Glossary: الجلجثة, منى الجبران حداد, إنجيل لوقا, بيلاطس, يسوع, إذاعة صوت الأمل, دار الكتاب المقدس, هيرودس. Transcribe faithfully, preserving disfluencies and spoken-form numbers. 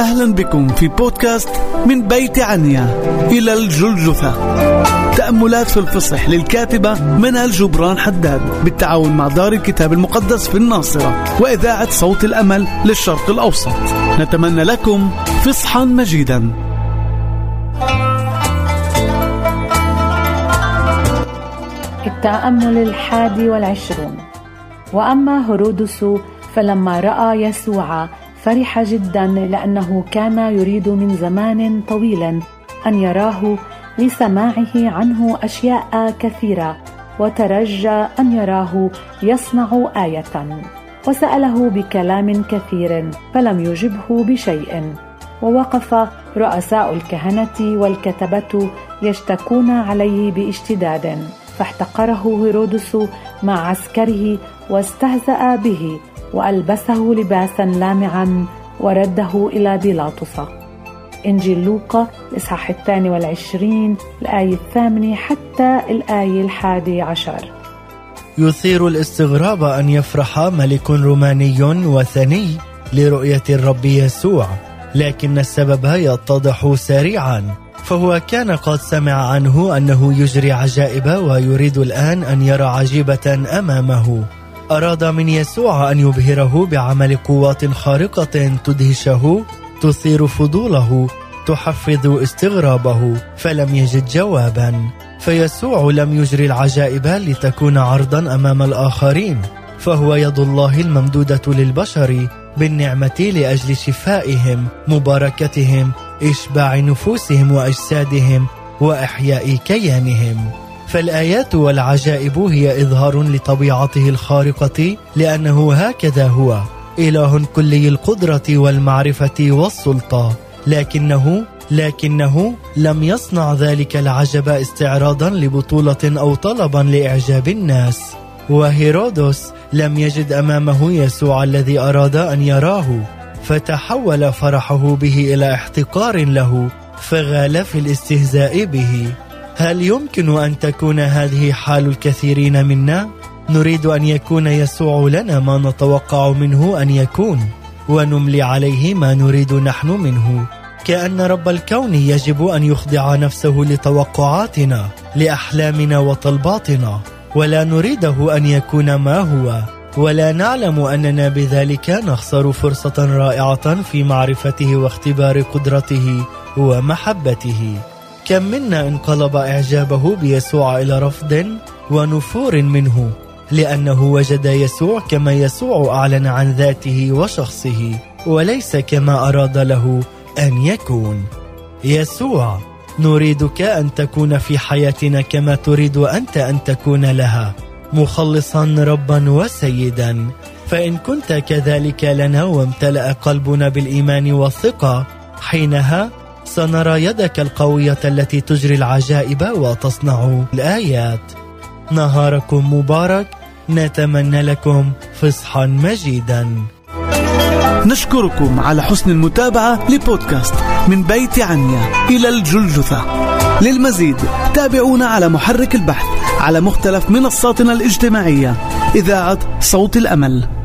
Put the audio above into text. أهلا بكم في بودكاست من بيت عنيا إلى الجلجثة، تأملات في الفصح للكاتبة منى الجبران حداد بالتعاون مع دار الكتاب المقدس في الناصرة وإذاعة صوت الأمل للشرق الأوسط. نتمنى لكم فصحا مجيدا. التأمل الحادي والعشرون. وأما هيرودس فلما رأى يسوع فرح جدا، لأنه كان يريد من زمان طويلا أن يراه لسماعه عنه أشياء كثيرة، وترجى أن يراه يصنع آية، وسأله بكلام كثير فلم يجبه بشيء. ووقف رؤساء الكهنة والكتبة يشتكون عليه باشتداد، فاحتقره هيرودس مع عسكره واستهزأ به، وألبسه لباسا لامعا ورده إلى بيلاطس. إنجيل لوقا الإصحاح الثاني والعشرين الآية الثامنة حتى الآية الحادي عشر. يثير الاستغراب أن يفرح ملك روماني وثني لرؤية الرب يسوع، لكن السبب يتضح سريعا، فهو كان قد سمع عنه أنه يجري عجائب ويريد الآن أن يرى عجيبة أمامه. أراد من يسوع أن يبهره بعمل قوات خارقة تدهشه، تثير فضوله، تحفز استغرابه، فلم يجد جوابا. فيسوع لم يجري العجائب لتكون عرضا أمام الآخرين، فهو يد الله الممدودة للبشر بالنعمة لأجل شفائهم، مباركتهم، إشباع نفوسهم وأجسادهم، وإحياء كيانهم. فالآيات والعجائب هي إظهار لطبيعته الخارقة، لأنه هكذا هو، إله كلي القدرة والمعرفة والسلطة، لكنه لكنه لم يصنع ذلك العجب استعراضا لبطولة أو طلبا لإعجاب الناس. وهيرودس لم يجد أمامه يسوع الذي أراد أن يراه، فتحول فرحه به إلى احتقار له، فغال في الاستهزاء به. هل يمكن أن تكون هذه حال الكثيرين منا؟ نريد أن يكون يسوع لنا ما نتوقع منه أن يكون، ونملي عليه ما نريد نحن منه، كأن رب الكون يجب أن يخضع نفسه لتوقعاتنا، لأحلامنا وطلباتنا، ولا نريده أن يكون ما هو، ولا نعلم أننا بذلك نخسر فرصة رائعة في معرفته واختبار قدرته ومحبته. كم منا انقلب إعجابه بيسوع إلى رفض ونفور منه، لأنه وجد يسوع كما يسوع أعلن عن ذاته وشخصه، وليس كما أراد له أن يكون. يسوع، نريدك أن تكون في حياتنا كما تريد أنت أن تكون لها، مخلصا ربا وسيدا. فإن كنت كذلك لنا وامتلأ قلبنا بالإيمان والثقة، حينها سنرى يدك القوية التي تجري العجائب وتصنع الآيات. نهاركم مبارك، نتمنى لكم فصحا مجيدا. نشكركم على حسن المتابعة لبودكاست من بيت عنيا إلى الجلجثة. للمزيد تابعونا على محرك البحث على مختلف منصاتنا الاجتماعية. إذاعة صوت الأمل.